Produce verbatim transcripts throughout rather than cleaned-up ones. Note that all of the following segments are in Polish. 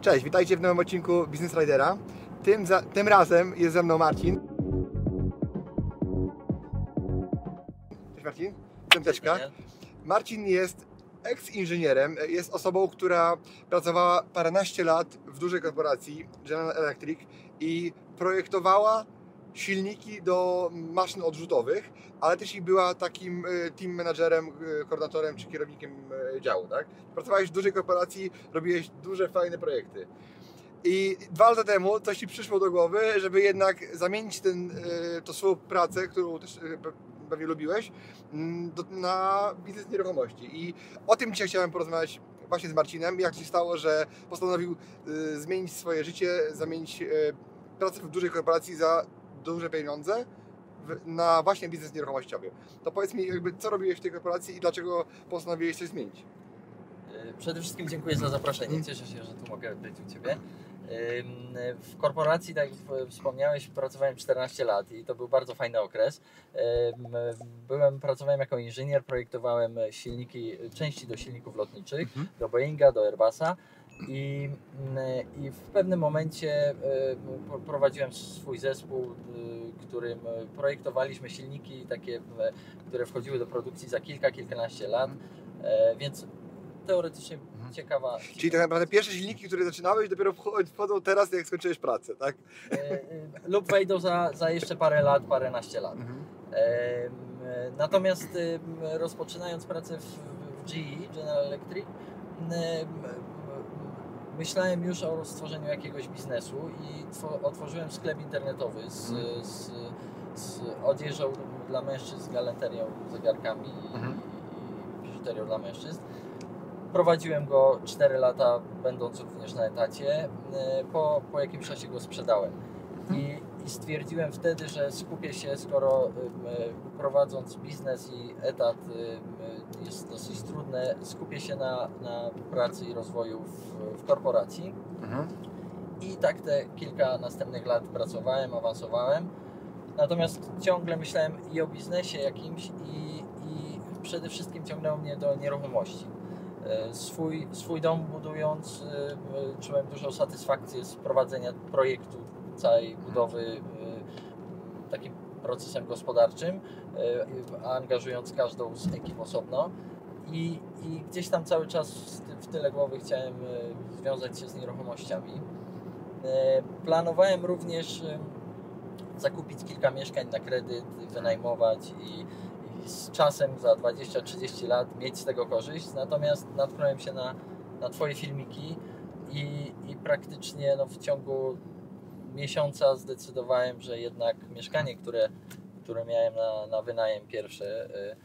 Cześć, witajcie w nowym odcinku Business Ridera. Tym, za, tym razem jest ze mną Marcin. Cześć Marcin, piąteczka. Marcin jest eks-inżynierem, jest osobą, która pracowała paręnaście lat w dużej korporacji General Electric i projektowała silniki do maszyn odrzutowych, ale też i była takim team managerem, koordynatorem czy kierownikiem działu, tak? Pracowałeś w dużej korporacji, robiłeś duże, fajne projekty. I dwa lata temu coś Ci przyszło do głowy, żeby jednak zamienić ten, to swoją pracę, którą też pewnie lubiłeś, na biznes nieruchomości. I o tym dzisiaj chciałem porozmawiać właśnie z Marcinem, jak się stało, że postanowił zmienić swoje życie, zamienić pracę w dużej korporacji za duże pieniądze na właśnie biznes nieruchomościowy. To powiedz mi, jakby, co robiłeś w tej korporacji i dlaczego postanowiłeś coś zmienić? Przede wszystkim dziękuję za zaproszenie. Cieszę się, że tu mogę być u Ciebie. W korporacji, tak jak wspomniałeś, pracowałem czternaście lat i to był bardzo fajny okres. Byłem, pracowałem jako inżynier, projektowałem silniki, części do silników lotniczych, mhm. do Boeinga, do Airbusa. I, I w pewnym momencie prowadziłem swój zespół, którym projektowaliśmy silniki takie, które wchodziły do produkcji za kilka, kilkanaście lat, więc teoretycznie ciekawa, ciekawa. Czyli tak naprawdę pierwsze silniki, które zaczynałeś, dopiero wchodzą teraz, jak skończyłeś pracę, tak? Lub wejdą za, za jeszcze parę lat, paręnaście lat. Natomiast rozpoczynając pracę w, w G E, General Electric, myślałem już o stworzeniu jakiegoś biznesu i tw- otworzyłem sklep internetowy z, mhm. z, z odzieżą dla mężczyzn, galanterią, zegarkami mhm. i biżuterią dla mężczyzn. Prowadziłem go cztery lata, będąc również na etacie. Po, po jakimś czasie go sprzedałem. Mhm. I, I stwierdziłem wtedy, że skupię się, skoro y, prowadząc biznes i etat y, jest dosyć trudne, skupię się na, na pracy i rozwoju w, w korporacji. Mhm. I tak te kilka następnych lat pracowałem, awansowałem. Natomiast ciągle myślałem i o biznesie jakimś i, i przede wszystkim ciągnęło mnie do nieruchomości. Swój, swój dom budując, czułem dużą satysfakcję z prowadzenia projektu, całej budowy takim procesem gospodarczym, angażując każdą z ekip osobno i, i gdzieś tam cały czas w tyle głowy chciałem związać się z nieruchomościami. Planowałem również zakupić kilka mieszkań na kredyt, wynajmować i z czasem za dwadzieścia trzydzieści lat mieć z tego korzyść, natomiast natknąłem się na, na Twoje filmiki i, i praktycznie no, w ciągu miesiąca zdecydowałem, że jednak mieszkanie, które, które miałem na, na wynajem pierwsze y,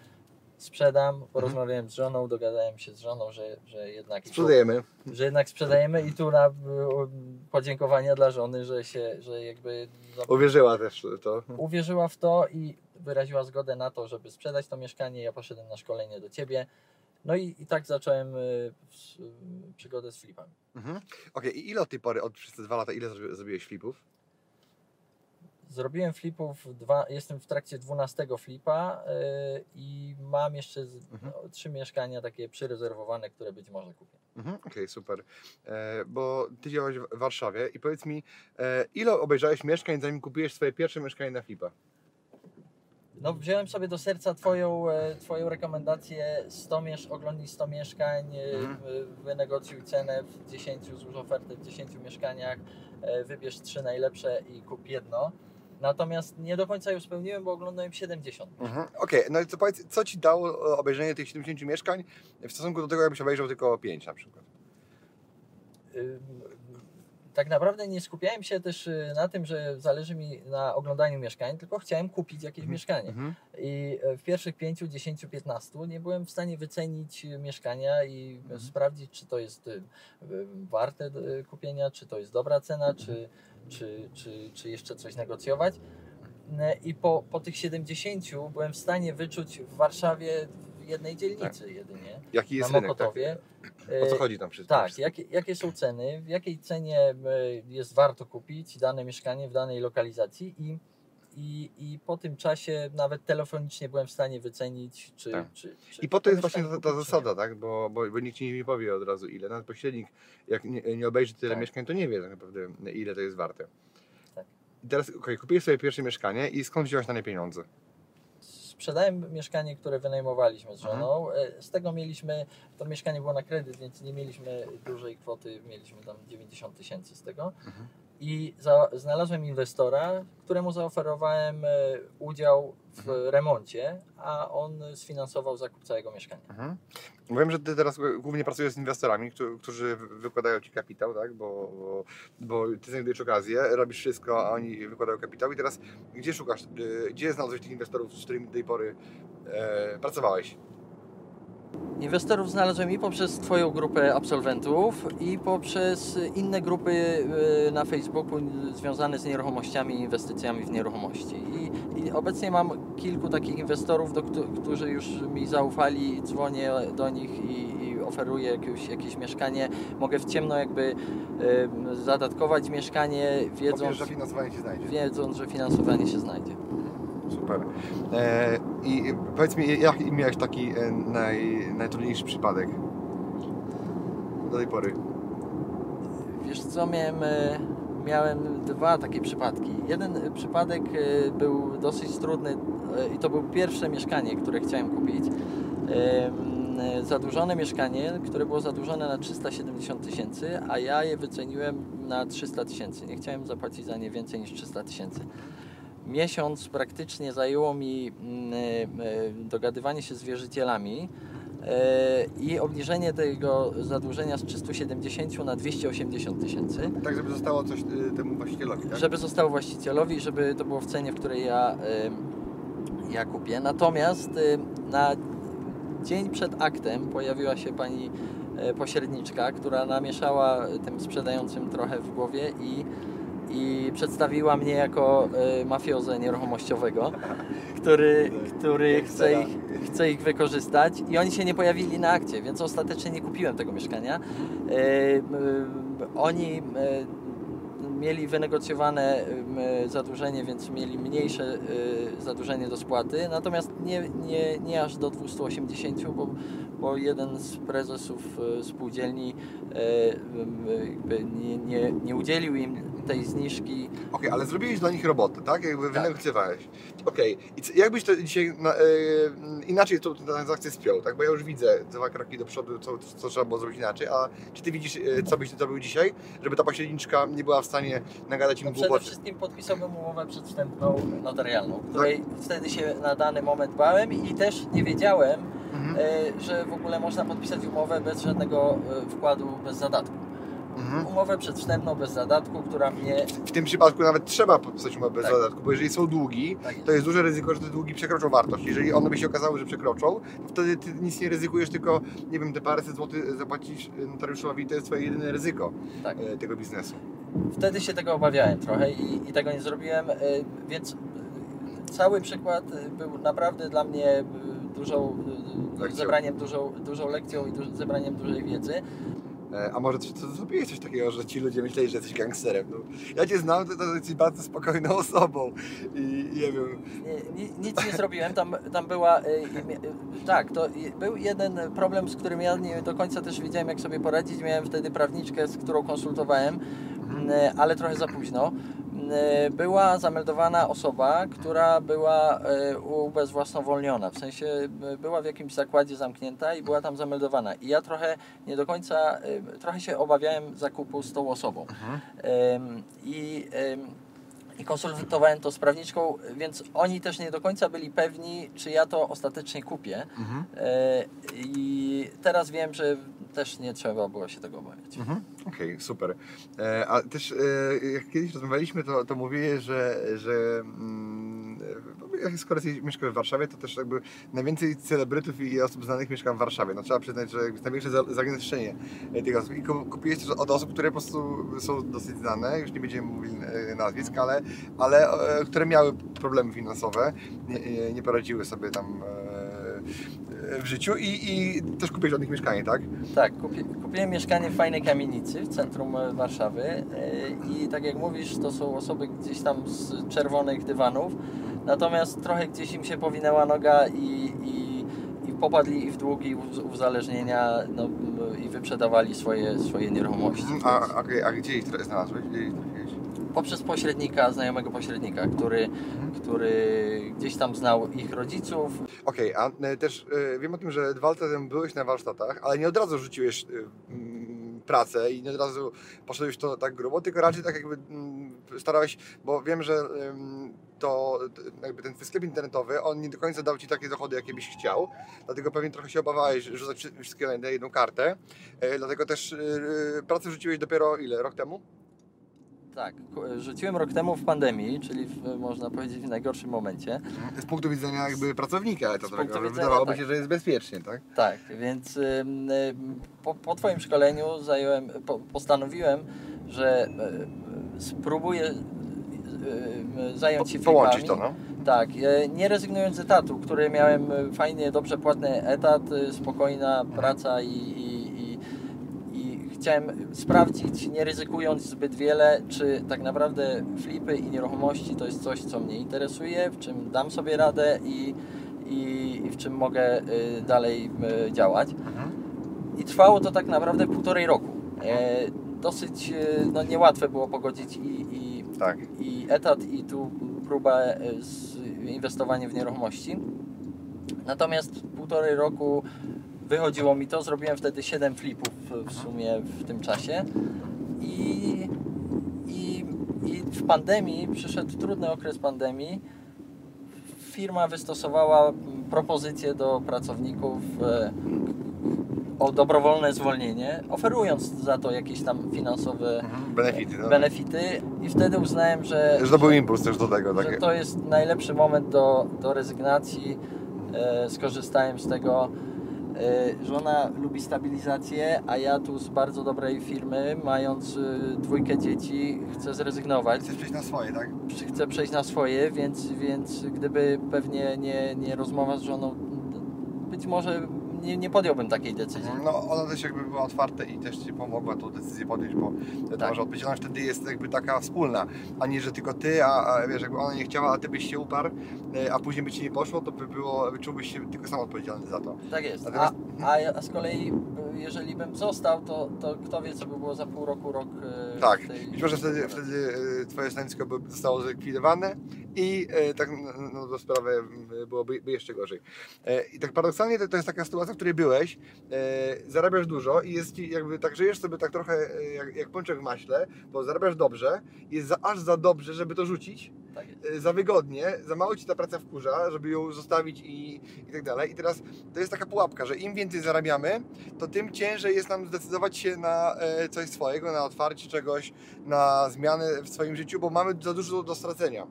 sprzedam, porozmawiałem z żoną, dogadałem się z żoną, że, że jednak sprzedajemy. Tu, że jednak sprzedajemy i tu na, podziękowania dla żony, że się, że jakby... Uwierzyła też w to. Uwierzyła w to i wyraziła zgodę na to, żeby sprzedać to mieszkanie. Ja poszedłem na szkolenie do Ciebie. No i, i tak zacząłem y, y, przygodę z flipami. Mhm. Okej, i ile od tej pory, od przez te dwa lata, ile zrobiłeś flipów? Zrobiłem flipów, dwa, jestem w trakcie dwunastego flipa y, i mam jeszcze z, mhm. no, trzy mieszkania takie przyrezerwowane, które być może kupię. Mhm. Okej, okay, super. E, bo Ty działałeś w Warszawie i powiedz mi, e, ile obejrzałeś mieszkań, zanim kupiłeś swoje pierwsze mieszkanie na flipa? No, wziąłem sobie do serca Twoją, twoją rekomendację, sto miesz- oglądnij sto mieszkań, mhm. wynegocjuj cenę w dziesięciu, złóż ofertę w dziesięciu mieszkaniach, wybierz trzy najlepsze i kup jedno. Natomiast nie do końca już spełniłem, bo oglądałem siedemdziesiąt. Mhm. Okej, okay. No i co, powiedz, co Ci dało obejrzenie tych siedemdziesięciu mieszkań w stosunku do tego, jakbyś obejrzał tylko pięć na przykład? tak naprawdę nie skupiałem się też na tym, że zależy mi na oglądaniu mieszkań, tylko chciałem kupić jakieś mhm. mieszkanie. Mhm. I w pierwszych pięciu, dziesięciu, piętnastu nie byłem w stanie wycenić mieszkania i mhm. sprawdzić, czy to jest warte kupienia, czy to jest dobra cena, mhm. czy, czy, czy, czy jeszcze coś negocjować. I po, po tych siedemdziesięciu byłem w stanie wyczuć w Warszawie jednej dzielnicy tak. jedynie. Jaki jest na Mokotowie. Rynek, tak. O co chodzi tam przy Tak, jakie, jakie są ceny, w jakiej cenie jest warto kupić dane mieszkanie w danej lokalizacji i, i, i po tym czasie nawet telefonicznie byłem w stanie wycenić, czy... Tak. czy, czy I po to jest właśnie ta, ta zasada, tak? Bo, bo, bo nikt ci nie powie od razu ile. Nawet pośrednik, jak nie, nie obejrzy tyle tak. mieszkań, to nie wie tak naprawdę ile to jest warte. Tak. I teraz okay, kupiłeś sobie pierwsze mieszkanie i skąd wziąłeś na nie pieniądze? Sprzedałem mieszkanie, które wynajmowaliśmy z żoną. Mhm. Z tego mieliśmy, to mieszkanie było na kredyt, więc nie mieliśmy dużej kwoty, mieliśmy tam dziewięćdziesiąt tysięcy z tego. Mhm. I za, znalazłem inwestora, któremu zaoferowałem udział w mhm. remoncie, a on sfinansował zakup całego mieszkania. Mhm. Wiem, że ty teraz głównie pracujesz z inwestorami, którzy wykładają ci kapitał, tak? bo, bo, bo ty znajdujesz okazję, robisz wszystko, a oni wykładają kapitał. I teraz gdzie szukasz, gdzie znalazłeś tych inwestorów, z którymi do tej pory e, pracowałeś? Inwestorów znalazłem i poprzez Twoją grupę absolwentów, i poprzez inne grupy na Facebooku związane z nieruchomościami i inwestycjami w nieruchomości. I, i obecnie mam kilku takich inwestorów, do, którzy już mi zaufali, dzwonię do nich i, i oferuję jakieś, jakieś mieszkanie. Mogę w ciemno jakby y, zadatkować mieszkanie, wiedząc, że finansowanie się znajdzie. Wiedząc, że finansowanie się znajdzie. Super. E, I powiedz mi, jaki miałeś taki naj, najtrudniejszy przypadek do tej pory? Wiesz co, miałem, miałem dwa takie przypadki. Jeden przypadek był dosyć trudny i to było pierwsze mieszkanie, które chciałem kupić. Zadłużone mieszkanie, które było zadłużone na trzysta siedemdziesiąt tysięcy, a ja je wyceniłem na trzysta tysięcy. Nie chciałem zapłacić za nie więcej niż trzysta tysięcy. Miesiąc praktycznie zajęło mi dogadywanie się z wierzycielami i obniżenie tego zadłużenia z trzystu siedemdziesięciu na dwieście osiemdziesiąt tysięcy. Tak, żeby zostało coś temu właścicielowi, tak? Żeby zostało właścicielowi, żeby to było w cenie, w której ja, ja kupię. Natomiast na dzień przed aktem pojawiła się pani pośredniczka, która namieszała tym sprzedającym trochę w głowie i i przedstawiła mnie jako y, mafiozę nieruchomościowego, który, który chce, ich, chce ich wykorzystać i oni się nie pojawili na akcie, więc ostatecznie nie kupiłem tego mieszkania. Y, y, oni y, mieli wynegocjowane y, zadłużenie, więc mieli mniejsze y, zadłużenie do spłaty, natomiast nie, nie, nie aż do dwieście osiemdziesiąt, bo, bo jeden z prezesów y, spółdzielni y, y, y, nie, nie, nie udzielił im tej zniżki. Okej, okay, ale zrobiłeś dla nich robotę, tak? Jakby tak. wynegocjowałeś. Okej, okay. Jakbyś to dzisiaj na, yy, inaczej tą transakcję spiął, tak? Bo ja już widzę dwa kroki do przodu, co, co trzeba było zrobić inaczej, a czy ty widzisz, yy, co byś zrobił dzisiaj, żeby ta pośredniczka nie była w stanie nagadać im no głupoty? Przede wszystkim podpisałbym umowę przedwstępną notarialną, której tak. wtedy się na dany moment bałem i też nie wiedziałem, mhm. yy, że w ogóle można podpisać umowę bez żadnego yy, wkładu, bez zadatku. Mhm. Umowę przedwstępną bez zadatku, która mnie... W tym przypadku nawet trzeba podpisać umowę bez tak. zadatku, bo jeżeli są długi, tak jest. to jest duże ryzyko, że te długi przekroczą wartość. Jeżeli one by się okazały, że przekroczą, to wtedy ty nic nie ryzykujesz, tylko nie wiem, te paręset złotych zapłacisz notariuszowi, to jest twoje jedyne ryzyko tak. tego biznesu. Wtedy się tego obawiałem trochę i, i tego nie zrobiłem, więc cały przykład był naprawdę dla mnie dużą, lekcją. Zebraniem dużą, dużą lekcją i duż, zebraniem dużej wiedzy. A może coś, co zrobiłeś coś takiego, że ci ludzie myśleli, że jesteś gangsterem? No, ja cię znam, to, to jesteś bardzo spokojną osobą i nie wiem... Ni, nic nie zrobiłem, tam, tam była... Tak, to był jeden problem, z którym ja nie do końca też wiedziałem, jak sobie poradzić. Miałem wtedy prawniczkę, z którą konsultowałem, ale trochę za późno. Była zameldowana osoba, która była ubezwłasnowolniona, w sensie była w jakimś zakładzie zamknięta i była tam zameldowana. I ja trochę nie do końca, trochę się obawiałem zakupu z tą osobą. Mhm. I, i konsultowałem to z prawniczką, więc oni też nie do końca byli pewni, czy ja to ostatecznie kupię. Mhm. I teraz wiem, że też nie trzeba było się tego obawiać. Mhm. Okej, okay, super. E, a też e, jak kiedyś rozmawialiśmy, to, to mówię, że, że mm, skoro mieszkam w Warszawie, to też jakby najwięcej celebrytów i osób znanych mieszka w Warszawie. No, trzeba przyznać, że jest największe zagęszczenie tych osób. I kupiłeś też od osób, które po prostu są dosyć znane, już nie będziemy mówili nazwisk, ale, ale które miały problemy finansowe, nie, nie poradziły sobie tam w życiu i, i też kupiłeś od nich mieszkanie, tak? Tak, kupi, kupiłem mieszkanie w fajnej kamienicy w centrum Warszawy i tak jak mówisz, to są osoby gdzieś tam z czerwonych dywanów, natomiast trochę gdzieś im się powinęła noga i, i, i popadli i w długi uzależnienia, no, i wyprzedawali swoje, swoje nieruchomości. A, a, a gdzie ich znalazłeś? Gdzie ich trafiłeś? Poprzez pośrednika, znajomego pośrednika, który, hmm. który gdzieś tam znał ich rodziców. Okej, okay, a też y, wiem o tym, że dwa lata temu byłeś na warsztatach, ale nie od razu rzuciłeś y, m, pracę i nie od razu poszedłeś to tak grubo, tylko raczej tak jakby m, starałeś, bo wiem, że y, to jakby ten sklep internetowy, on nie do końca dał Ci takie dochody, jakie byś chciał, dlatego pewnie trochę się obawiałeś rzucać wszystkie na jedną kartę, y, dlatego też y, pracę rzuciłeś dopiero ile, rok temu? Tak, rzuciłem rok temu w pandemii, czyli w, można powiedzieć w najgorszym momencie. Z punktu widzenia jakby pracownika, ale to wydawałoby tak się, że jest bezpiecznie, tak? Tak, więc y, po, po Twoim szkoleniu zająłem, po, postanowiłem, że y, spróbuję y, zająć się po, połączyć firmami. To, no. Tak, y, nie rezygnując z etatu, który miałem fajnie, dobrze płatny etat, spokojna mhm. praca i, i chciałem sprawdzić, nie ryzykując zbyt wiele, czy tak naprawdę flipy i nieruchomości to jest coś, co mnie interesuje, w czym dam sobie radę i, i, i w czym mogę y, dalej y, działać. I trwało to tak naprawdę półtorej roku. E, dosyć y, no, niełatwe było pogodzić i, i, tak. i etat, i tu próbę z inwestowaniem w nieruchomości. Natomiast półtorej roku wychodziło mi to, zrobiłem wtedy siedem flipów w sumie w tym czasie i, i, i w pandemii, przyszedł trudny okres pandemii, firma wystosowała propozycję do pracowników o dobrowolne zwolnienie, oferując za to jakieś tam finansowe benefity, no. benefity. I wtedy uznałem, że, że to był impuls też do tego, że to jest najlepszy moment do, do rezygnacji, skorzystałem z tego. Żona lubi stabilizację, a ja tu z bardzo dobrej firmy, mając dwójkę dzieci, chcę zrezygnować. Chcesz przejść na swoje, tak? Chcę przejść na swoje, więc, więc gdyby pewnie nie, nie rozmowa z żoną, być może nie, nie podjąłbym takiej decyzji. No, ona też jakby była otwarta i też Ci pomogła tą decyzję podjąć, bo ta tak. Może odpowiedzialność wtedy jest jakby taka wspólna, a nie, że tylko Ty, a, a wiesz, jakby ona nie chciała, a Ty byś się uparł, a później by Ci nie poszło, to by było, czułbyś się tylko sam odpowiedzialny za to. Tak jest. Natomiast... a, a z kolei, jeżeli bym został, to, to kto wie, co by było za pół roku, rok... Tak. Tej... Być może wtedy, wtedy Twoje stanowisko by zostało zlikwidowane i tak no, do sprawy byłoby jeszcze gorzej. I tak paradoksalnie to, to jest taka sytuacja, w której byłeś, e, zarabiasz dużo i jest ci jakby tak żyjesz sobie tak trochę jak, jak pączek w maśle, bo zarabiasz dobrze, jest za, aż za dobrze, żeby to rzucić, tak jest. E, za wygodnie, za mało Ci ta praca wkurza, żeby ją zostawić i, i tak dalej. I teraz to jest taka pułapka, że im więcej zarabiamy, to tym ciężej jest nam zdecydować się na e, coś swojego, na otwarcie czegoś, na zmiany w swoim życiu, bo mamy za dużo do stracenia.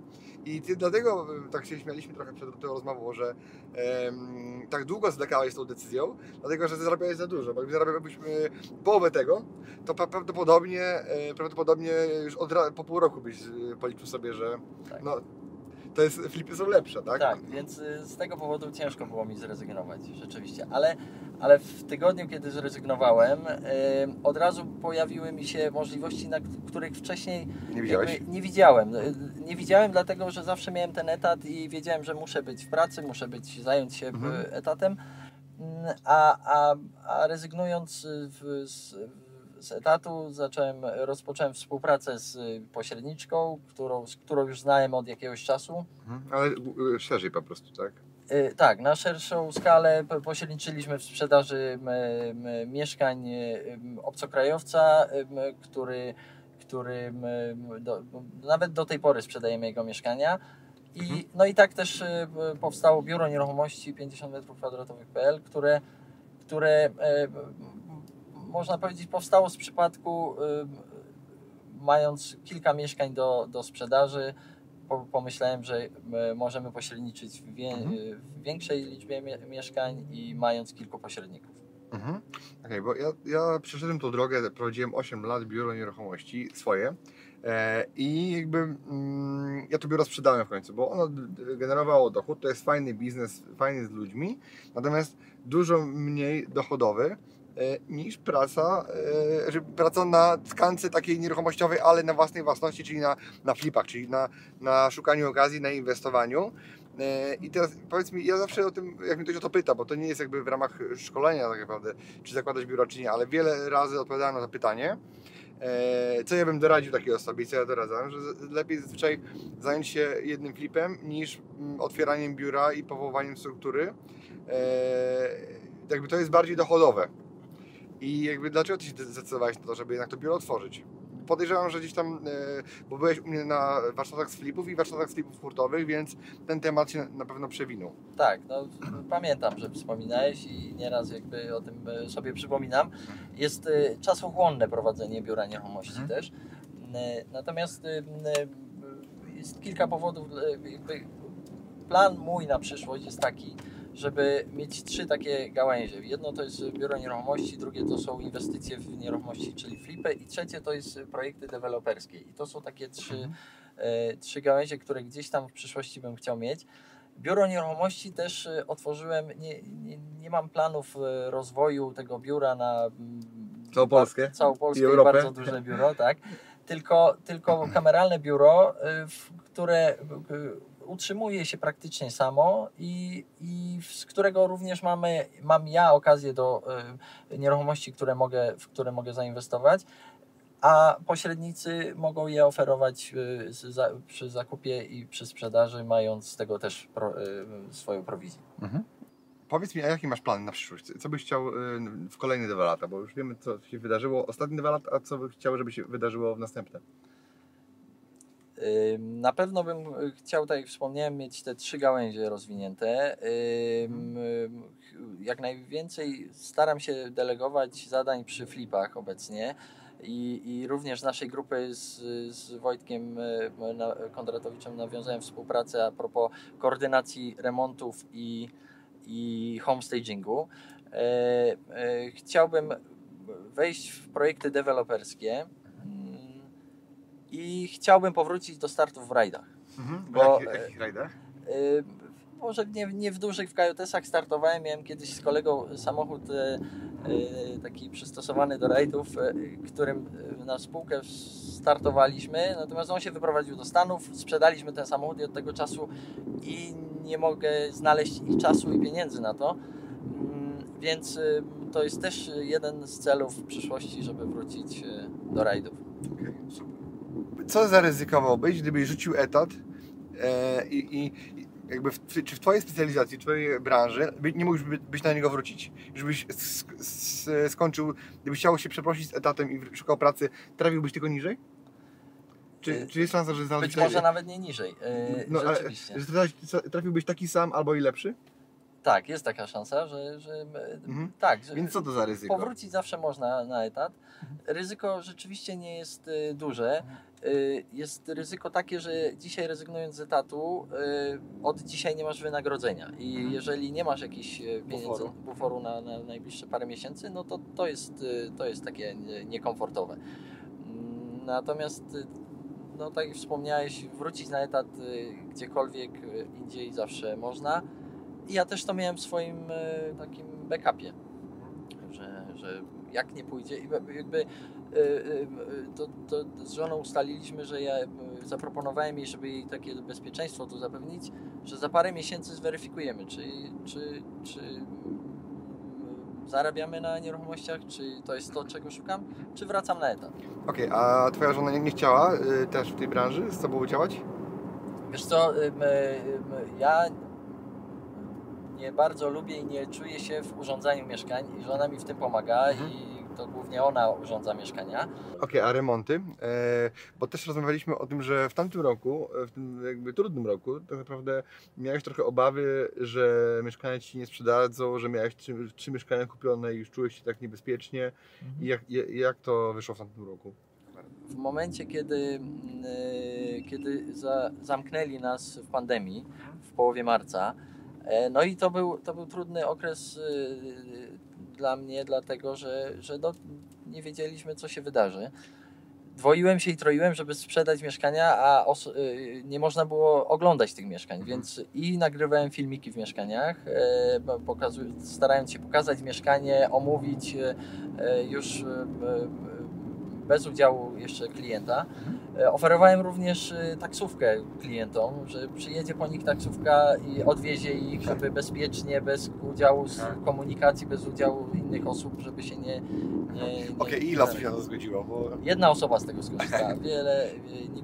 I ty, dlatego tak się śmialiśmy trochę przed tą rozmową, że em, tak długo zwlekałeś tą decyzją, dlatego że zarabiałeś za dużo, bo gdy zarabialibyśmy połowę tego, to prawdopodobnie, e, prawdopodobnie już od, po pół roku byś policzył sobie, że tak. No, to jest, flipy są lepsze, tak? Tak, więc z tego powodu ciężko było mi zrezygnować, rzeczywiście, ale, ale w tygodniu, kiedy zrezygnowałem, e, od razu pojawiły mi się możliwości, na których wcześniej nie, jakby, nie widziałem. Nie widziałem, dlatego że zawsze miałem ten etat i wiedziałem, że muszę być w pracy, muszę być, zająć się mhm. etatem, a, a, a rezygnując w, z, z etatu zacząłem, rozpocząłem współpracę z pośredniczką, którą, z którą już znałem od jakiegoś czasu. Mhm. Ale szerzej po prostu, tak? Yy, tak, na szerszą skalę pośredniczyliśmy w sprzedaży my, my, mieszkań obcokrajowca, my, który... który do, nawet do tej pory sprzedajemy jego mieszkania. I, no i tak też powstało biuro nieruchomości pięćdziesiąt metrów kwadratowych kropka pe el, które, które można powiedzieć, powstało z przypadku, mając kilka mieszkań do, do sprzedaży, pomyślałem, że możemy pośredniczyć w, wie, w większej liczbie mie mieszkań i mając kilku pośredników. Mhm. Okay, bo ja, ja przeszedłem tą drogę, prowadziłem osiem lat biuro nieruchomości swoje e, i jakby mm, ja to biuro sprzedałem w końcu, bo ono generowało dochód, to jest fajny biznes, fajny z ludźmi, natomiast dużo mniej dochodowy e, niż praca, e, praca na tkance takiej nieruchomościowej, ale na własnej własności, czyli na, na flipach, czyli na, na szukaniu okazji, na inwestowaniu. I teraz powiedz mi, ja zawsze o tym, jak mnie ktoś o to pyta, bo to nie jest jakby w ramach szkolenia tak naprawdę, czy zakładać biuro, czy nie, ale wiele razy odpowiadałem na to pytanie, co ja bym doradził takiej osobie, co ja doradzałem, że lepiej zazwyczaj zająć się jednym flipem niż otwieraniem biura i powoływaniem struktury, jakby to jest bardziej dochodowe. I jakby dlaczego ty się zdecydowałeś na to, żeby jednak to biuro otworzyć? Podejrzewam, że gdzieś tam, bo byłeś u mnie na warsztatach z flipów i warsztatach z flipów hurtowych, więc ten temat się na pewno przewinął. Tak, no pamiętam, że wspominałeś i nieraz jakby o tym sobie przypominam. Jest czasochłonne prowadzenie biura nieruchomości mhm. też. Natomiast jest kilka powodów. Jakby plan mój na przyszłość jest taki, żeby mieć trzy takie gałęzie. Jedno to jest biuro nieruchomości, drugie to są inwestycje w nieruchomości, czyli flipy i trzecie to jest projekty deweloperskie. I to są takie trzy, mhm. e, trzy gałęzie, które gdzieś tam w przyszłości bym chciał mieć. Biuro nieruchomości też otworzyłem, nie, nie, nie mam planów rozwoju tego biura na całą Polskę, całą Polskę i bardzo duże biuro, tak? tylko, tylko kameralne biuro, w które utrzymuje się praktycznie samo i, i z którego również mamy, mam ja okazję do y, nieruchomości, które mogę, w które mogę zainwestować, a pośrednicy mogą je oferować y, za, przy zakupie i przy sprzedaży, mając z tego też pro, y, swoją prowizję. Mhm. Powiedz mi, a jaki masz plan na przyszłość? Co byś chciał w kolejne dwa lata? Bo już wiemy, co się wydarzyło ostatnie dwa lata, a co byś chciał, żeby się wydarzyło w następne? Na pewno bym chciał, tak jak wspomniałem, mieć te trzy gałęzie rozwinięte. Jak najwięcej staram się delegować zadań przy flipach obecnie i, i również naszej grupy z, z Wojtkiem Kondratowiczem nawiązałem współpracę a propos koordynacji remontów i, i homestagingu. Chciałbym wejść w projekty deweloperskie i chciałbym powrócić do startów w rajdach. Mhm, bo jakich, jakich rajdach? Y, może nie, nie w dużych, w K J T-sach startowałem, miałem kiedyś z kolegą samochód y, y, taki przystosowany do rajdów, y, którym na spółkę startowaliśmy, natomiast on się wyprowadził do Stanów, sprzedaliśmy ten samochód i od tego czasu i nie mogę znaleźć i czasu, i pieniędzy na to, y, więc y, to jest też jeden z celów w przyszłości, żeby wrócić y, do rajdów. Okay, super. Co zaryzykowałbyś, gdybyś rzucił etat e, i, i jakby w, czy w twojej specjalizacji, w twojej branży nie mógłbyś by, byś na niego wrócić? Żebyś sk skończył, gdybyś chciał się przeprosić z etatem i szukał pracy, trafiłbyś tylko niżej? Czy, czy jest szansa, że znaleźć... Być może nawet nie niżej, e, no, rzeczywiście. Ale, że trafiłbyś taki sam albo i lepszy? Tak, jest taka szansa, że, że mhm. tak. Że, więc co to za ryzyko? Powrócić zawsze można na etat. Ryzyko rzeczywiście nie jest duże. Jest ryzyko takie, że dzisiaj rezygnując z etatu, od dzisiaj nie masz wynagrodzenia. I mhm. jeżeli nie masz jakichś pieniędzy, buforu, buforu na, na najbliższe parę miesięcy, no to to jest, to jest takie niekomfortowe. Natomiast, no tak jak wspomniałeś, wrócić na etat gdziekolwiek indziej zawsze można. I ja też to miałem w swoim takim backupie, że, że jak nie pójdzie, jakby to, to z żoną ustaliliśmy, że ja zaproponowałem jej, żeby jej takie bezpieczeństwo tu zapewnić, że za parę miesięcy zweryfikujemy, czy, czy, czy zarabiamy na nieruchomościach, czy to jest to, czego szukam, czy wracam na etat. Okej, okay, a twoja żona nie chciała też w tej branży z tobą działać? Wiesz co, my, my, ja... nie bardzo lubię i nie czuję się w urządzaniu mieszkań i żona mi w tym pomaga mhm. i to głównie ona urządza mieszkania. Okej, okay, a remonty? E, bo też rozmawialiśmy o tym, że w tamtym roku, w tym jakby trudnym roku, tak naprawdę miałeś trochę obawy, że mieszkania ci nie sprzedadzą, że miałeś trzy, trzy mieszkania kupione i już czułeś się tak niebezpiecznie. Mhm. I jak, jak to wyszło w tamtym roku? W momencie, kiedy, kiedy za, zamknęli nas w pandemii w połowie marca, no i to był, to był trudny okres dla mnie, dlatego że, że no, nie wiedzieliśmy, co się wydarzy. Dwoiłem się i troiłem, żeby sprzedać mieszkania, a nie można było oglądać tych mieszkań, mhm. więc i nagrywałem filmiki w mieszkaniach, starając się pokazać mieszkanie, omówić już bez udziału jeszcze klienta. Oferowałem również taksówkę klientom, że przyjedzie po nich taksówka i odwiezie ich, żeby bezpiecznie, bez udziału z komunikacji, bez udziału innych osób, żeby się nie... nie Okej, okay, ile osób się to zgodziło? Bo... Jedna osoba z tego skorzystała, wiele,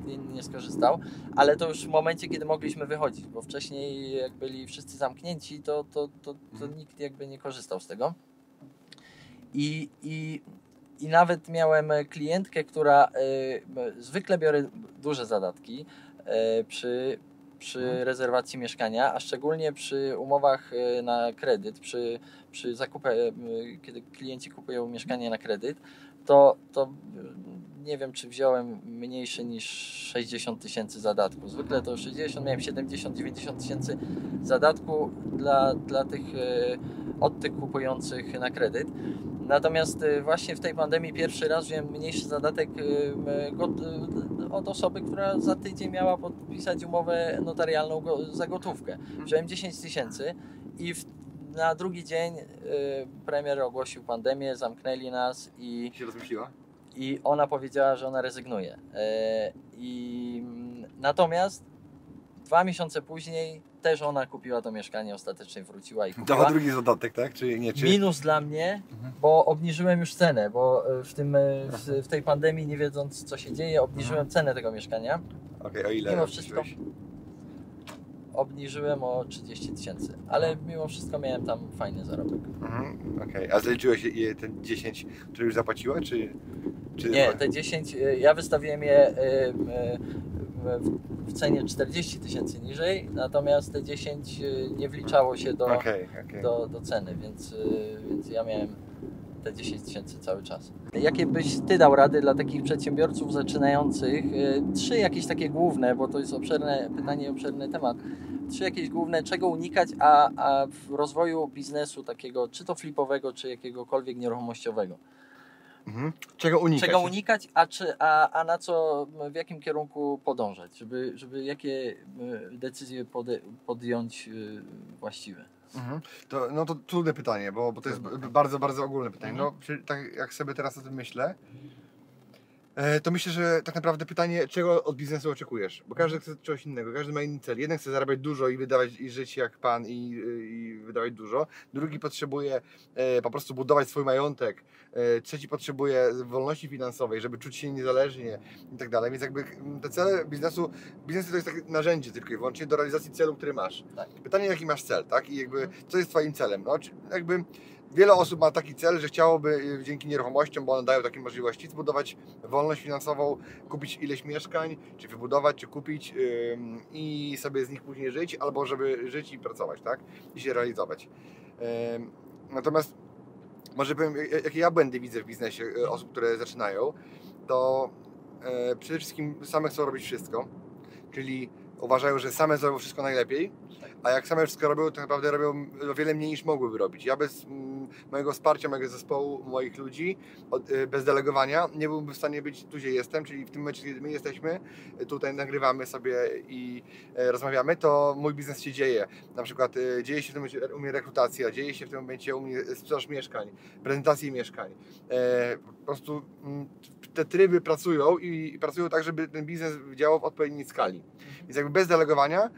nikt nie skorzystał, ale to już w momencie, kiedy mogliśmy wychodzić, bo wcześniej jak byli wszyscy zamknięci, to, to, to, to, to nikt jakby nie korzystał z tego. I... i I nawet miałem klientkę, która y, zwykle biorę duże zadatki y, przy, przy rezerwacji mieszkania, a szczególnie przy umowach y, na kredyt, przy, przy zakupie, y, kiedy klienci kupują mieszkanie na kredyt, to, to nie wiem, czy wziąłem mniejsze niż sześćdziesiąt tysięcy zadatku. Zwykle to sześćdziesiąt, miałem siedemdziesiąt do dziewięćdziesięciu tysięcy zadatku dla, dla tych, y, od tych kupujących na kredyt. Natomiast właśnie w tej pandemii pierwszy raz wziąłem mniejszy zadatek od osoby, która za tydzień miała podpisać umowę notarialną za gotówkę. Wziąłem dziesięć tysięcy i w, na drugi dzień premier ogłosił pandemię, zamknęli nas i się rozmyśliła? I ona powiedziała, że ona rezygnuje. I natomiast dwa miesiące później też ona kupiła to mieszkanie, ostatecznie wróciła i kupiła. To drugi zadatek, tak? Czy nie? Czy... Minus dla mnie, mhm. bo obniżyłem już cenę, bo w, tym, w, w tej pandemii, nie wiedząc co się dzieje, obniżyłem mhm. cenę tego mieszkania. Okej, okay, o ile? Mimo wszystko obniżyłem o trzydzieści tysięcy, ale mimo wszystko miałem tam fajny zarobek. Mhm. Okej, okay. A zaliczyłeś je te dziesięć, które już zapłaciła, czy, czy... Nie, te dziesięć, ja wystawiłem je... w cenie czterdzieści tysięcy niżej, natomiast te dziesięć nie wliczało się do, okay, okay. do, do ceny, więc, więc ja miałem te dziesięć tysięcy cały czas. Jakie byś Ty dał rady dla takich przedsiębiorców zaczynających? Trzy jakieś takie główne, bo to jest obszerne pytanie, obszerny temat. Trzy jakieś główne, czego unikać, a, a w rozwoju biznesu takiego, czy to flipowego, czy jakiegokolwiek nieruchomościowego? Mhm. Czego unikać? Czego unikać, a, czy, a, a na co, w jakim kierunku podążać, żeby, żeby jakie decyzje pode, podjąć właściwe? Mhm. To, no to trudne pytanie, bo, bo to jest trudne. bardzo, bardzo ogólne pytanie. Mhm. No, tak jak sobie teraz o tym myślę, to myślę, że tak naprawdę pytanie, czego od biznesu oczekujesz? Bo każdy chce czegoś innego, każdy ma inny cel. Jeden chce zarabiać dużo i wydawać i żyć jak pan i, i wydawać dużo. Drugi potrzebuje e, po prostu budować swój majątek. E, trzeci potrzebuje wolności finansowej, żeby czuć się niezależnie i tak dalej. Więc jakby te cele biznesu, biznes to jest takie narzędzie tylko i wyłącznie do realizacji celu, który masz. Tak. Pytanie, jaki masz cel, tak? I jakby co jest twoim celem? No, czy jakby... Wiele osób ma taki cel, że chciałoby dzięki nieruchomościom, bo one dają takie możliwości, zbudować wolność finansową, kupić ileś mieszkań, czy wybudować, czy kupić yy, i sobie z nich później żyć, albo żeby żyć i pracować, tak? I się realizować. Yy, natomiast może powiem, jakie ja błędy widzę w biznesie yy, osób, które zaczynają, to yy, przede wszystkim same chcą robić wszystko, czyli uważają, że same zrobią wszystko najlepiej, a jak same wszystko robią, to naprawdę robią o wiele mniej niż mogłyby robić. Ja bez mojego wsparcia, mojego zespołu, moich ludzi, bez delegowania nie byłbym w stanie być tu, gdzie jestem, czyli w tym momencie, kiedy my jesteśmy, tutaj nagrywamy sobie i rozmawiamy, to mój biznes się dzieje. Na przykład dzieje się w tym momencie u mnie rekrutacja, dzieje się w tym momencie u mnie sprzedaż mieszkań, prezentacje mieszkań. Po prostu te tryby pracują i pracują tak, żeby ten biznes działał w odpowiedniej skali. Więc jakby bez delegowania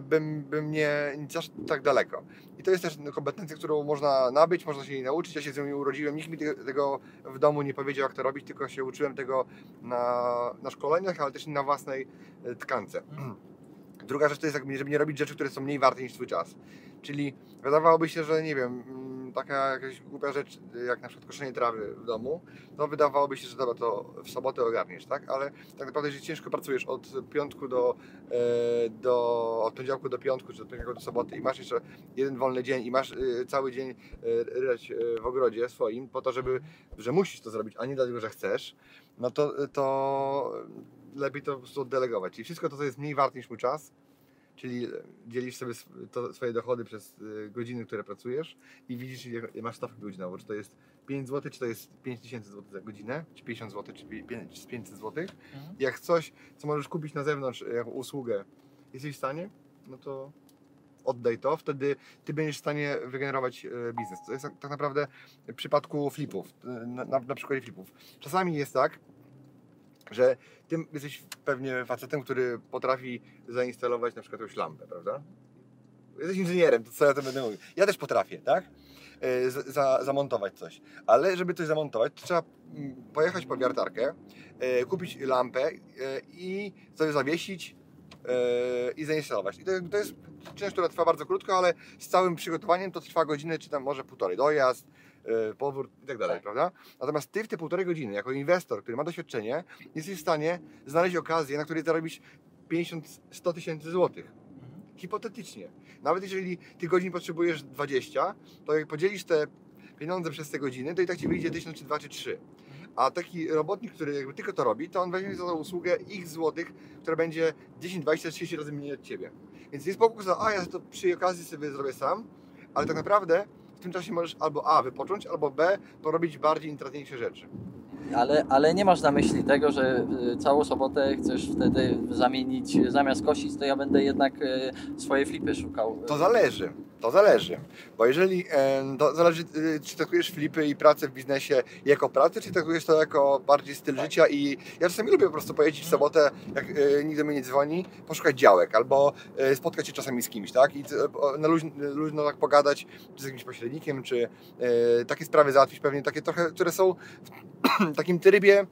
bym, bym nie, nie aż tak daleko. I to jest też kompetencja, którą można nabyć, można się jej nauczyć. Ja się z nią urodziłem, nikt mi tego, tego w domu nie powiedział, jak to robić, tylko się uczyłem tego na, na szkoleniach, ale też na własnej tkance. Mm. Druga rzecz to jest, żeby nie robić rzeczy, które są mniej warte niż swój czas. Czyli wydawałoby się, że nie wiem, taka jakaś głupia rzecz, jak na przykład koszenie trawy w domu, no wydawałoby się, że dobra, to w sobotę ogarniesz, tak? Ale tak naprawdę, jeżeli ciężko pracujesz od piątku do, do od poniedziałku do piątku, czy od poniedziałku do soboty i masz jeszcze jeden wolny dzień i masz cały dzień ryczeć w ogrodzie swoim po to, żeby, że musisz to zrobić, a nie dlatego, że chcesz, no to, to lepiej to po prostu oddelegować. I wszystko to, co jest mniej warte niż mój czas, czyli dzielisz sobie to, swoje dochody przez godziny, które pracujesz i widzisz, ile masz stawkę godzinową, czy to jest pięć złotych, czy to jest pięć tysięcy złotych za godzinę, czy pięćdziesiąt złotych, czy pięćset złotych. Mhm. Jak coś, co możesz kupić na zewnątrz, jako usługę, jesteś w stanie, no to oddaj to, wtedy Ty będziesz w stanie wygenerować biznes. To jest tak naprawdę w przypadku flipów, na, na, na przykładzie flipów. Czasami jest tak, że Ty jesteś pewnie facetem, który potrafi zainstalować na przykład jakąś lampę, prawda? Jesteś inżynierem, to co ja to będę mówił? Ja też potrafię, tak? Z, za, zamontować coś. Ale żeby coś zamontować, to trzeba pojechać po wiertarkę, kupić lampę i coś zawiesić i zainstalować. I to, to jest część, która trwa bardzo krótko, ale z całym przygotowaniem to trwa godzinę, czy tam może półtorej. Dojazd, powrót i tak dalej, prawda? Natomiast Ty w te półtorej godziny, jako inwestor, który ma doświadczenie, jesteś w stanie znaleźć okazję, na której zarobisz pięćdziesiąt do stu tysięcy złotych. Hipotetycznie. Nawet jeżeli Ty godzin potrzebujesz dwadzieścia, to jak podzielisz te pieniądze przez te godziny, to i tak Ci wyjdzie tysiąc, czy dwa, czy trzy. A taki robotnik, który jakby tylko to robi, to on weźmie za tą usługę ich złotych, która będzie dziesięć, dwadzieścia, trzydzieści razy mniej od Ciebie. Więc jest pokój za, a ja to przy okazji sobie zrobię sam, ale tak naprawdę w tym czasie możesz albo a, wypocząć, albo b, porobić bardziej intratniejsze rzeczy. Ale, ale nie masz na myśli tego, że całą sobotę chcesz wtedy zamienić, zamiast kosić, to ja będę jednak swoje flipy szukał. To zależy, to zależy. Bo jeżeli, to zależy, czy traktujesz flipy i pracę w biznesie jako pracę, czy traktujesz to jako bardziej styl tak. życia i ja czasami lubię po prostu pojeździć w sobotę, jak nikt do mnie nie dzwoni, poszukać działek albo spotkać się czasami z kimś, tak? I na luźno, luźno tak pogadać, czy z jakimś pośrednikiem, czy takie sprawy załatwić pewnie, takie trochę, które są w takim trybie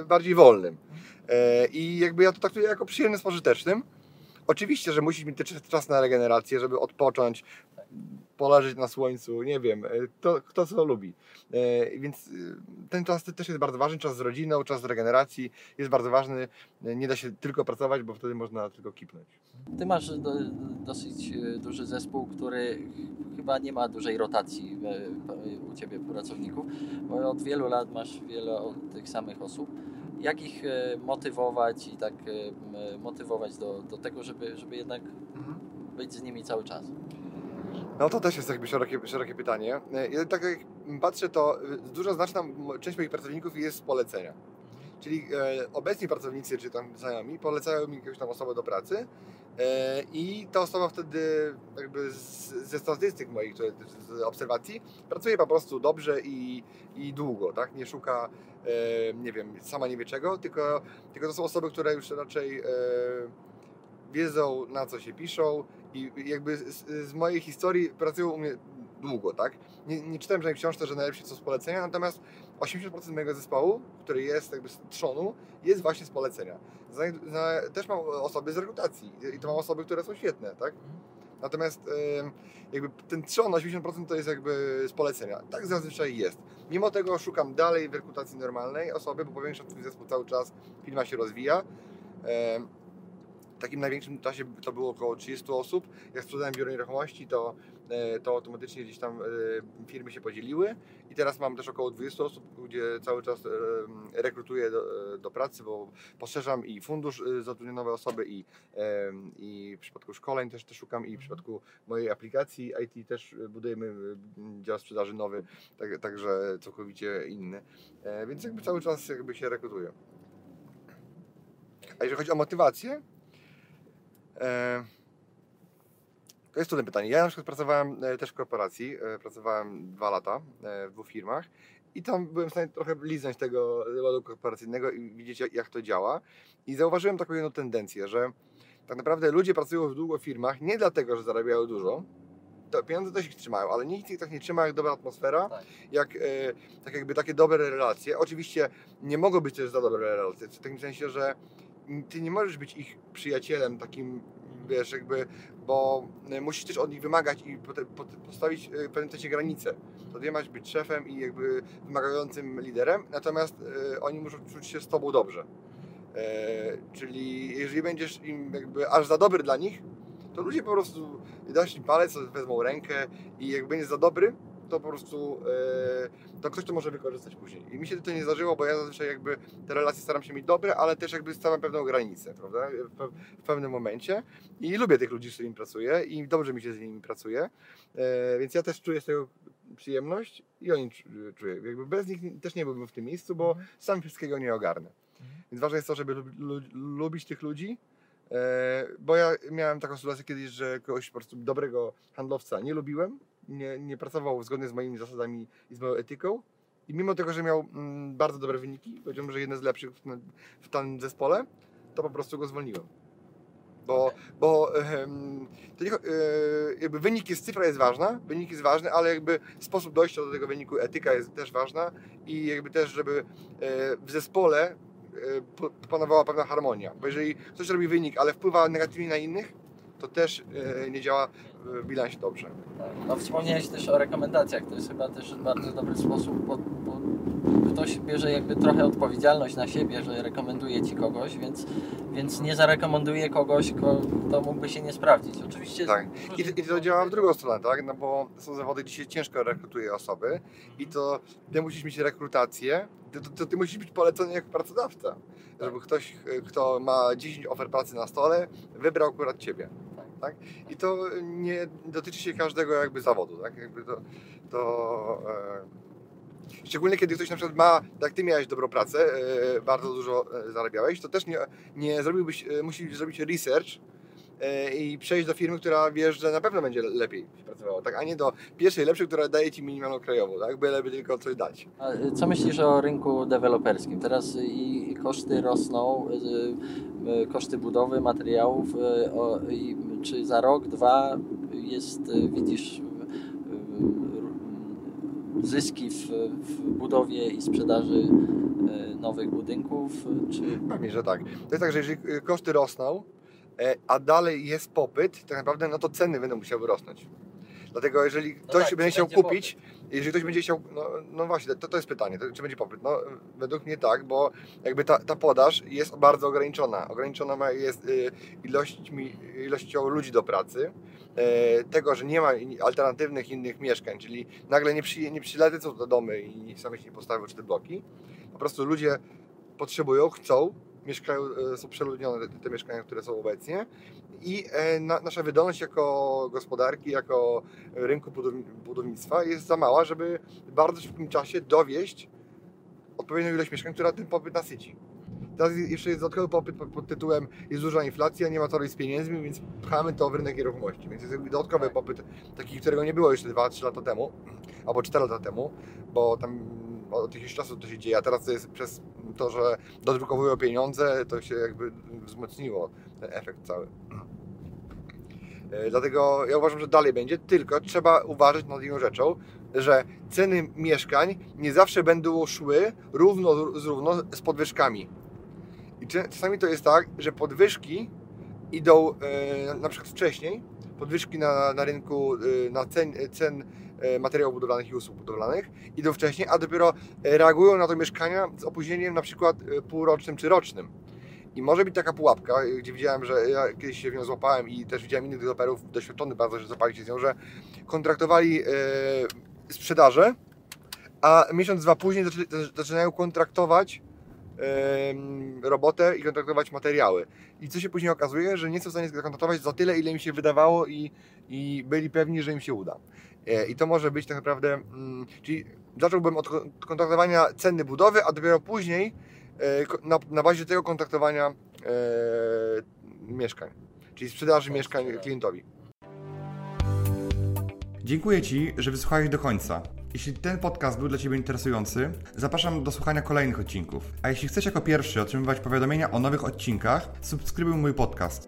y, bardziej wolnym. Y, I jakby ja to traktuję jako przyjemnym, spożytecznym. Oczywiście, że musisz mieć czas na regenerację, żeby odpocząć, poleżeć na słońcu, nie wiem, to, kto co lubi. Y, więc ten czas też jest bardzo ważny, czas z rodziną, czas z regeneracji jest bardzo ważny. Nie da się tylko pracować, bo wtedy można tylko kipnąć. Ty masz do, dosyć duży zespół, który chyba nie ma dużej rotacji u Ciebie pracowników, bo od wielu lat masz wiele tych samych osób. Jak ich motywować i tak motywować do, do tego, żeby, żeby jednak być z nimi cały czas? No to też jest jakby szerokie, szerokie pytanie. Ja tak jak patrzę, to duża znaczna część moich pracowników jest z polecenia. Czyli e, obecni pracownicy, czy tam znajomi, polecają mi jakąś tam osobę do pracy e, i ta osoba wtedy jakby z, ze statystyk moich, które, z obserwacji, pracuje po prostu dobrze i, i długo, tak? Nie szuka, e, nie wiem, sama nie wie czego, tylko, tylko to są osoby, które już raczej e, wiedzą, na co się piszą i jakby z, z mojej historii pracują u mnie długo, tak? Nie, nie czytałem żadnej książce, że najlepsze są z polecenia, natomiast osiemdziesiąt procent mojego zespołu, który jest jakby z trzonu, jest właśnie z polecenia. Też mam osoby z rekrutacji i to mam osoby, które są świetne, tak? Natomiast jakby ten trzon osiemdziesiąt procent to jest jakby z polecenia. Tak zazwyczaj jest. Mimo tego szukam dalej w rekrutacji normalnej osoby, bo powiększam ten zespół cały czas, firma się rozwija. W takim największym czasie to było około trzydziestu osób. Jak sprzedałem biuro nieruchomości, to, to automatycznie gdzieś tam firmy się podzieliły. I teraz mam też około dwudziestu osób, gdzie cały czas rekrutuję do, do pracy, bo poszerzam i fundusz, zatrudnię nowe osoby i, i w przypadku szkoleń też, też szukam i w przypadku mojej aplikacji I T też budujemy dział sprzedaży nowy, tak, także całkowicie inny. Więc jakby cały czas jakby się rekrutuję. A jeżeli chodzi o motywację, to jest trudne pytanie. Ja na przykład pracowałem też w korporacji, pracowałem dwa lata w dwóch firmach i tam byłem w stanie trochę liznąć tego ładu korporacyjnego i widzieć, jak to działa. I zauważyłem taką jedną tendencję, że tak naprawdę ludzie pracują w długo w firmach nie dlatego, że zarabiają dużo, to pieniądze też ich trzymają, ale nikt ich tak nie trzyma jak dobra atmosfera, tak. jak tak jakby takie dobre relacje. Oczywiście nie mogą być też za dobre relacje, w takim sensie, że Ty nie możesz być ich przyjacielem takim wiesz, jakby, bo musisz też od nich wymagać i postawić w pewnym sensie granice. To nie masz być szefem i jakby wymagającym liderem, natomiast oni muszą czuć się z tobą dobrze. Czyli jeżeli będziesz im jakby aż za dobry dla nich, to ludzie po prostu dasz im palec, wezmą rękę i jak będziesz za dobry, to po prostu yy, to ktoś to może wykorzystać później. I mi się to nie zdarzyło, bo ja zazwyczaj jakby te relacje staram się mieć dobre, ale też jakby stawiam pewną granicę, prawda? W, w pewnym momencie. I lubię tych ludzi, z którymi pracuję i dobrze mi się z nimi pracuje. Yy, więc ja też czuję z tego przyjemność i oni czują. Jakby bez nich też nie byłbym w tym miejscu, bo mm. sam wszystkiego nie ogarnę. Mm. Więc ważne jest to, żeby lub, lub, lubić tych ludzi. Yy, bo ja miałem taką sytuację kiedyś, że kogoś po prostu dobrego handlowca nie lubiłem. Nie, nie pracował zgodnie z moimi zasadami i z moją etyką i mimo tego, że miał mm, bardzo dobre wyniki, powiedziałbym, że jeden z lepszych w, w tym zespole, to po prostu go zwolniłem. Bo, bo ym, to nie, yy, jakby wynik jest, cyfra jest ważna, wynik jest ważny, ale jakby sposób dojścia do tego wyniku, etyka jest też ważna i jakby też, żeby yy, w zespole yy, panowała pewna harmonia, bo jeżeli ktoś robi wynik, ale wpływa negatywnie na innych, to też yy, nie działa w bilansie dobrze. Tak. No, wspomniałeś też o rekomendacjach, to jest chyba też bardzo dobry sposób, bo, bo ktoś bierze jakby trochę odpowiedzialność na siebie, że rekomenduje ci kogoś, więc, więc nie zarekomenduje kogoś, kto mógłby się nie sprawdzić. Oczywiście. Tak. I, I to działa w drugą stronę, tak? No bo są zawody, gdzie się ciężko rekrutuje osoby i to ty musisz mieć rekrutację, to, to, to ty musisz być polecony jak pracodawca, tak. Żeby ktoś, kto ma dziesięć ofert pracy na stole, wybrał akurat ciebie. Tak? I to nie dotyczy się każdego jakby zawodu, tak? Jakby to, to, e... szczególnie kiedy ktoś na przykład ma, jak ty miałeś dobrą pracę, e, bardzo dużo zarabiałeś, to też nie, nie zrobiłbyś, e, musisz zrobić research e, i przejść do firmy, która wiesz, że na pewno będzie lepiej pracowała, tak? A nie do pierwszej lepszej, która daje ci minimalną krajową, tak? Byleby tylko coś dać. A co myślisz o rynku deweloperskim? Teraz i, i koszty rosną, y, y, koszty budowy, materiałów y, o, i czy za rok, dwa jest, widzisz, zyski w, w budowie i sprzedaży nowych budynków? Czy... Pewnie, że tak. To jest tak, że jeżeli koszty rosną, a dalej jest popyt, tak naprawdę no to ceny będą musiały rosnąć. Dlatego jeżeli ktoś no tak, będzie chciał będzie kupić, popyt? Jeżeli ktoś będzie chciał, no, no właśnie, to, to jest pytanie, to, czy będzie popyt? No, według mnie tak, bo jakby ta, ta podaż jest bardzo ograniczona. Ograniczona jest y, ilośćmi, ilością ludzi do pracy, y, tego, że nie ma alternatywnych innych mieszkań, czyli nagle nie, przy, nie przylecą do domy i sami się nie postawią czy te bloki. Po prostu ludzie potrzebują, chcą, mieszkają, są przeludnione te, te mieszkania, które są obecnie i e, na, nasza wydolność jako gospodarki, jako rynku budownictwa jest za mała, żeby w bardzo szybkim czasie dowieść odpowiednią ilość mieszkań, która ten popyt nasyci. Teraz jeszcze jest dodatkowy popyt pod tytułem jest duża inflacja, nie ma co robić z pieniędzmi, więc pchamy to w rynek nieruchomości. Więc jest dodatkowy popyt, taki, którego nie było jeszcze dwa trzy lata temu, albo cztery lata temu, bo tam od tych czasów to się dzieje, a teraz to jest przez to, że dodrukowują pieniądze, to się jakby wzmocniło ten efekt cały. Dlatego ja uważam, że dalej będzie, tylko trzeba uważać nad jedną rzeczą, że ceny mieszkań nie zawsze będą szły równo z, równo z podwyżkami. I czasami to jest tak, że podwyżki idą e, na przykład wcześniej, podwyżki na, na rynku, e, na cen, cen materiałów budowlanych i usług budowlanych idą wcześniej, a dopiero reagują na to mieszkania z opóźnieniem na przykład półrocznym czy rocznym. I może być taka pułapka, gdzie widziałem, że ja kiedyś się w nią złapałem i też widziałem innych deweloperów doświadczonych bardzo, że złapali się z nią, że kontraktowali e, sprzedaże, a miesiąc, dwa później zaczynają kontraktować e, robotę i kontraktować materiały. I co się później okazuje, że nie są w stanie zakontraktować za tyle, ile im się wydawało i, i byli pewni, że im się uda. I to może być tak naprawdę, mm, czyli zacząłbym od kontraktowania ceny budowy, a dopiero później e, na, na bazie tego kontraktowania e, mieszkań, czyli sprzedaży mieszkań klientowi. Dziękuję Ci, że wysłuchałeś do końca. Jeśli ten podcast był dla Ciebie interesujący, zapraszam do słuchania kolejnych odcinków. A jeśli chcesz jako pierwszy otrzymywać powiadomienia o nowych odcinkach, subskrybuj mój podcast.